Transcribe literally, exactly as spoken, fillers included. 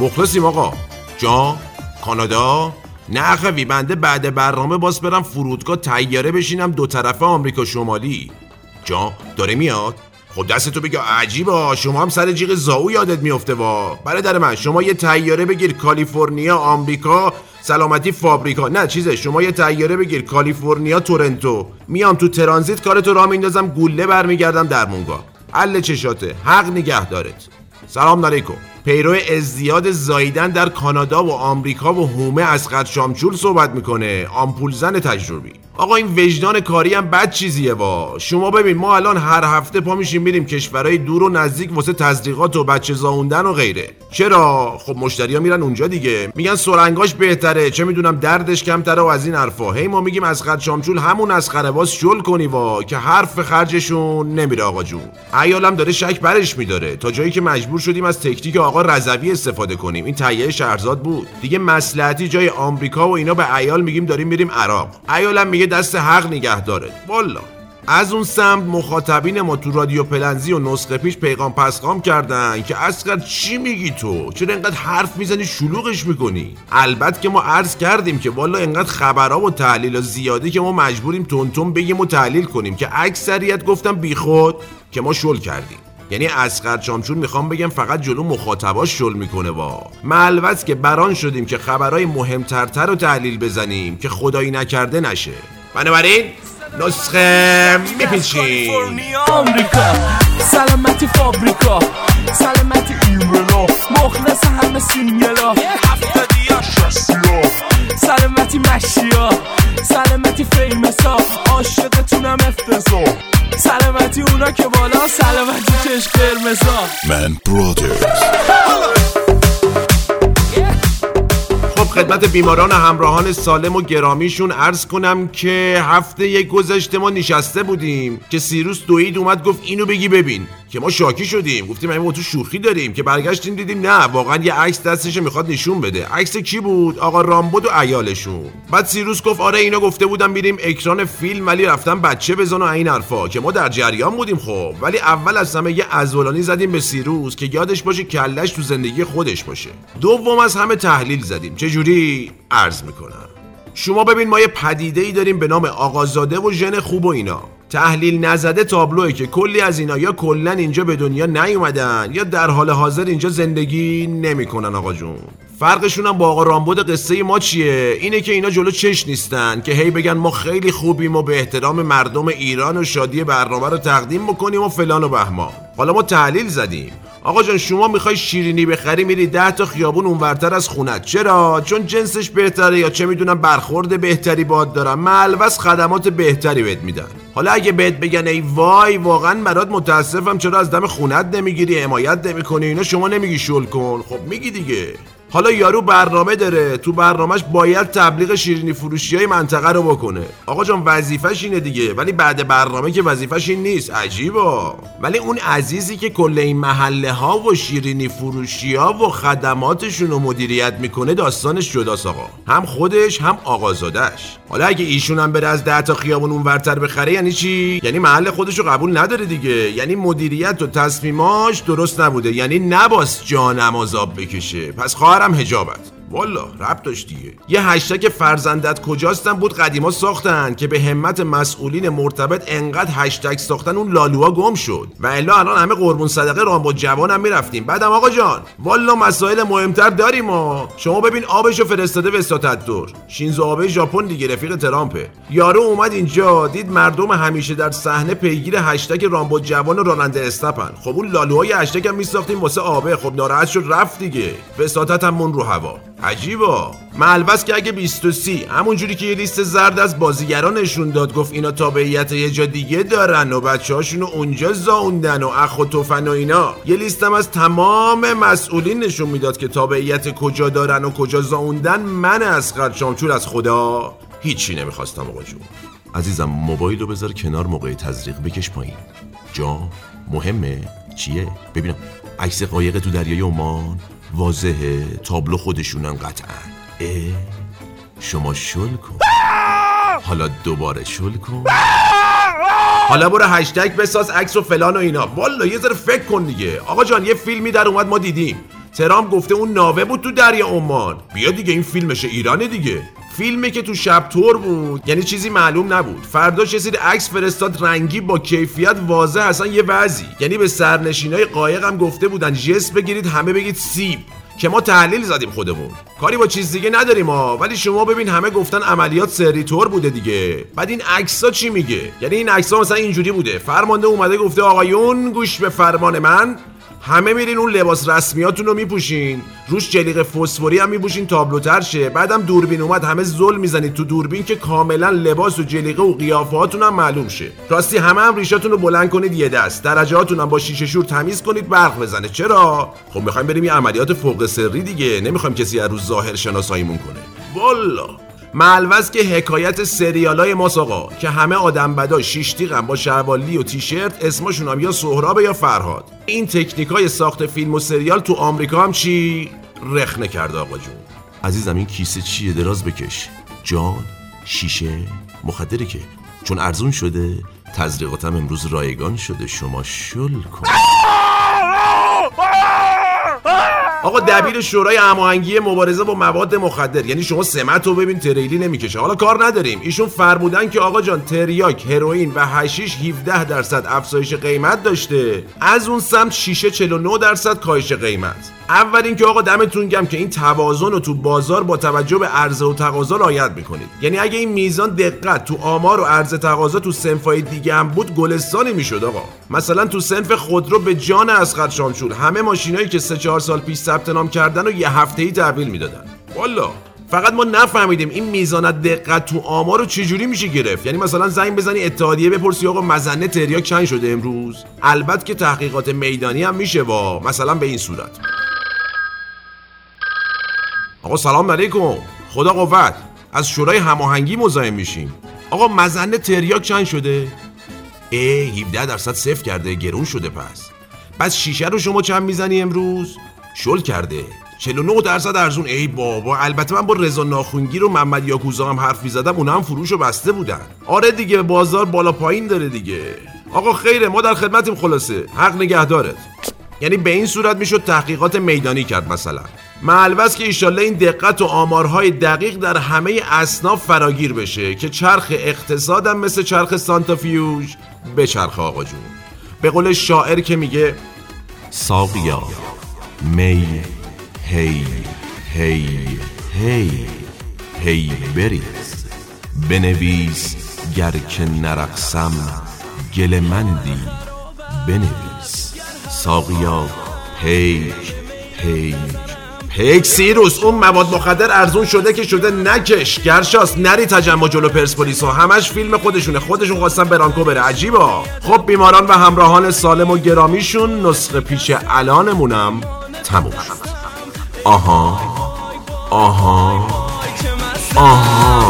مخلصیم آقا جان. کانادا نه خوی بنده بعد برنامه باز برم فرودگاه طیاره بشینم دو طرفه آمریکا شمالی. جان داره میاد؟ خب دستتو بگه عجیبا شما هم سر جیغ زاو یادت میفته. وا برادر من شما یه طیاره بگیر کالیفرنیا آمریکا سلامتی فابریکا، نه چیزه، شما یه طیاره بگیر کالیفرنیا تورنتو، میام تو ترانزیت کارتو راه میندازم گوله برمیگردم درمونگا. عله چشاته، حق نگه دارت. سلام علیکم. پیرو ازدیاد زایدن در کانادا و آمریکا و هومه اصغر شامچور صحبت میکنه، آمپول زن تجربی. آقا این وجدان کاری هم بد چیزیه. وا شما ببین ما الان هر هفته پا میشیم میریم کشورهای دور و نزدیک واسه تزریقات و بچه زایوندن و غیره. چرا؟ خب مشتریا میرن اونجا دیگه، میگن سرنگاش بهتره، چه میدونم دردش کمتره و از این حرفا. هی ما میگیم اصغر شامچور همون اصغر باز شل کنی وا که حرف خرجشون نمیره. آقا جون عیالم داره شک برش میداره تا جایی که مجبور شدیم از تکنیک آقا رضوی استفاده کنیم. این تایه شهرزاد بود دیگه مصلحتی جای آمریکا و اینا. به عیال میگیم داریم میریم عراق، عیالم میگه دست حق نگه داره. والا از اون سمت مخاطبین ما تو رادیو پلنزی و نسخه پیش پیغام پسغام کردن که اصغر چی میگی تو؟ چرا اینقدر حرف میزنی شلوغش میکنی؟ البته که ما عرض کردیم که والا اینقدر خبرها و تحلیل‌ها زیاده که ما مجبوریم تونتون بگیم و تحلیل کنیم که اکثریت گفتن بیخود که ما شل کردیم. یعنی اصغر شامچور میخوام بگم فقط جلو مخاطباش شل میکنه. وا ملوث که بران شدیم که خبرهای مهمترتر رو تحلیل بزنیم که خدایی نکرده نشه. بنابراین نسخه میپیچیم. سلامتی فابریکا سلامتی ایمرلا مخلص همه سینگلا هفتادیا شستیا سلامتی مشیا سلامتی فیمسا عاشقتونم افتضا سلامتی اونا که بالا سلامتی چشم قرمزا من برادرز. خدمت بیماران و همراهان سالم و گرامیشون عرض کنم که هفته یک گذشته ما نشسته بودیم که سیروس دوید اومد گفت اینو بگی ببین که ما شاکی شدیم، گفتیم ما تو شوخی داریم، که برگشتیم دیدیم نه واقعا یه عکس دستش میخواد نشون بده. عکس کی بود؟ آقا رامبد و عیالشون. بعد سیروس گفت آره اینا گفته بودن میریم اکران فیلم ولی رفتن بچه بزن و این حرفا که ما در جریان بودیم. خب ولی اول از همه یه عزولانی زدیم به سیروس که یادش باشه کلش تو زندگی خودش باشه. دوم از همه تحلیل زدیم. چه جوری عرض میکنم؟ شما ببین ما یه پدیده‌ای داریم به نام آقازاده و ژن خوب و اینا. تحلیل نزده تابلوئه که کلی از اینا یا کلا اینجا به دنیا نیومدن یا در حال حاضر اینجا زندگی نمیکنن. آقا جون فرقشون هم با آقا رامبد قصه ما چیه؟ اینه که اینا جلو چش نیستن که هی بگن ما خیلی خوبیم و به احترام مردم ایران و شادی برنامه رو تقدیم بکنیم و فلان و بهمان. حالا ما تحلیل زدیم آقا جان شما میخوای شیرینی بخری میری ده تا خیابون اونورتر از خونت. چرا؟ چون جنسش بهتره یا چه میدونم برخورد بهتری باهات دارن، ملوث خدمات بهتری بهت میدن. حالا اگه بهت بگن ای وای واقعا برات متاسفم چرا از دم خونت نمیگیری حمایت نمیکنی اینا، شما نمیگی شل کن، خب میگی دیگه. حالا یارو برنامه داره، تو برنامهش باید تبلیغ شیرینی فروشیای منطقه رو بکنه. آقا جان وظیفه‌ش اینه دیگه، ولی بعد برنامه که وظیفه‌ش این نیست. عجیبا. ولی اون عزیزی که کل این محله‌ها و شیرینی فروشی‌ها و خدماتشون رو مدیریت میکنه داستانش جداست آقا، هم خودش هم آقازاده‌اش. حالا اگه ایشون هم بره از ده تا خیابون اونورتر بخره یعنی چی؟ یعنی محل خودش رو قبول نداره دیگه، یعنی مدیریت و تصمیماش درست نبوده، یعنی نباس جانم عذاب بکشه. پس خواهرم حجابت. والا ربط داشت دیگه. یه هشتگ فرزندت کجاستن بود قدیما ساختن که به همت مسئولین مرتبط انقدر هشتگ ساختن اون لالوها گم شد و الا الان همه قربون صدقه رامبد جوانم میرفتیم. بعدم آقا جان والا مسائل مهمتر داریم ها. شما ببین آبشو فرستاده وساطت دور شینزو آبه ژاپن دیگه، رفیق ترامپه. یارو اومد اینجا دید مردم همیشه در صحنه پیگیر هشتگ رامبد جوان و راننده استپن. خب اون لالوهای هشتگ هم میساختیم واسه آبه. خب ناراحت شد رفت دیگه، وساطتمون رو هوا. عجیبا. ملوث که اگه بیست و سی همون جوری که یه لیست زرد از بازیگران نشون داد گفت اینا تابعیت یه جا دیگه دارن و بچه‌هاشون رو اونجا زاوندن و اخ و توفن و اینا، یه لیستم از تمام مسئولین نشون میداد که تابعیت کجا دارن و کجا زاوندن. من اصغر شامچور از خدا هیچی نمیخواستم. آقا جون عزیزم موبایل رو بذار کنار، موقع تزریق بکش پایین. جا مهمه چیه؟ ببینم عکس قایق تو دریای عمان واضحه، تابلو خودشونن قطعا. اه شما شل کن، حالا دوباره شل کن، حالا برو هشتگ بساز عکس و فلان و اینا. والا یه ذره فکر کن دیگه. آقا جان یه فیلمی در اومد ما دیدیم، ترامپ گفته اون ناوه بود تو دریا عمان. بیا دیگه این فیلمش ایرانه دیگه. فیلمی که تو شب تور بود، یعنی چیزی معلوم نبود. فرداش یه سری عکس فرستاد رنگی با کیفیت واضح، اصلا یه وضعی. یعنی به سرنشینای قایق هم گفته بودن جس بگیرید، همه بگید سیب، که ما تحلیل زدیم خودمون، کاری با چیز دیگه نداریم ها. ولی شما ببین همه گفتن عملیات سری تور بوده دیگه. بعد این عکس‌ها چی میگه؟ یعنی این عکس‌ها مثلا اینجوری بوده، فرمانده اومده گفته آقایون گوش به فرمان من، همه میرین اون لباس رسمیاتون رو میپوشین، روش جلیق فسفوری هم میپوشین تابلو تر شه، بعدم دوربین اومد همه زل میزنید تو دوربین که کاملا لباس و جلیقه و قیافه‌هاتون هم معلوم شه. راستی همه هم ریشاتون رو بلند کنید یه دست، درجه‌هاتون هم با شیشه شور تمیز کنید برق بزنه. چرا؟ خب میخوایم بریم یه عملیات فوق سری دیگه، نمیخوایم کسی از رو ظاهر شناساییمون کنه. والا ملوز که حکایت سریالای ماست آقا، که همه آدم بدای شیش تیغن با شوالی و تیشرت، اسمشون هم یا سهراب یا فرهاد. این تکنیکای ساخت فیلم و سریال تو آمریکا هم چی رخنه کرده آقا جون. عزیزم این کیسه چیه؟ دراز بکش. جان، شیشه، مخدره که چون ارزون شده تزریقاتم امروز رایگان شده، شما شل کن. آقا دبیر شورای هماهنگی مبارزه با مواد مخدر، یعنی شما سمت رو ببین تریلی نمیکشه. حالا کار نداریم، ایشون فرمودن که آقا جان تریاک، هروئین و حشیش هفده درصد افزایش قیمت داشته، از اون سمت شیشه چهل و نه درصد کاهش قیمت. اول این که آقا دمتون گم که این توازن رو تو بازار با توجه به عرضه و تقاضا رعایت میکنید. یعنی اگه این میزان دقت تو آمار و عرضه تقاضا تو صنف‌های دیگه هم بود، گلستانی میشد آقا. مثلا تو صنف خودرو به جان اسقر شامشور همه ماشینایی که سه چهار سال پیش ثبت نام کردن و یه هفته‌ای تحویل میدادن. والا فقط ما نفهمیدیم این میزان دقت تو آمار رو چجوری میشه گرفت. یعنی مثلا زنگ بزنی اتحادیه بپرسی آقا مزنه تریاک چند شده امروز؟ البته که تحقیقات میدانی هم میشه، وا مثلا به این صورت. آقا سلام علیکم، خدا قوت، از شورای هماهنگی مزاحم میشیم. آقا مزنه تریاک چند شده؟ ای هفده درصد صفر کرده، گرون شده. پس پس شیشه رو شما چند میزنی امروز؟ شل کرده چهل و نه درصد ارزون. ای بابا، البته من با رضا ناخونگیر و محمد یاکوزا هم حرف می‌زدم، اونا هم فروشو بسته بودن. آره دیگه بازار بالا پایین داره دیگه. آقا خیره، ما در خدمتیم. خلاصه حق نگهدارت. یعنی به این صورت میشد تحقیقات میدانی کرد. مثلا معلومه که ایشالله این دقت و آمارهای دقیق در همه اصناف فراگیر بشه که چرخ اقتصادم مثل چرخ سانتافیوژ به چرخ آقا جون. به قول شاعر که میگه ساقیا می هی هی هی هی بریز، بنویس گر که نرقصم گل مندی، بنویس ساقیا پیک پیک پیک سیروس. اون مواد مخدر ارزون شده که شده، نکش گرشاس، نری تجمع جلو پرسپولیس ها، همش فیلم خودشونه، خودشون خواستن برانکو بره. عجیبا. خب بیماران و همراهان سالم و گرامیشون، نسخه پیش الانمونم تموم شد. آها آها آها, آها.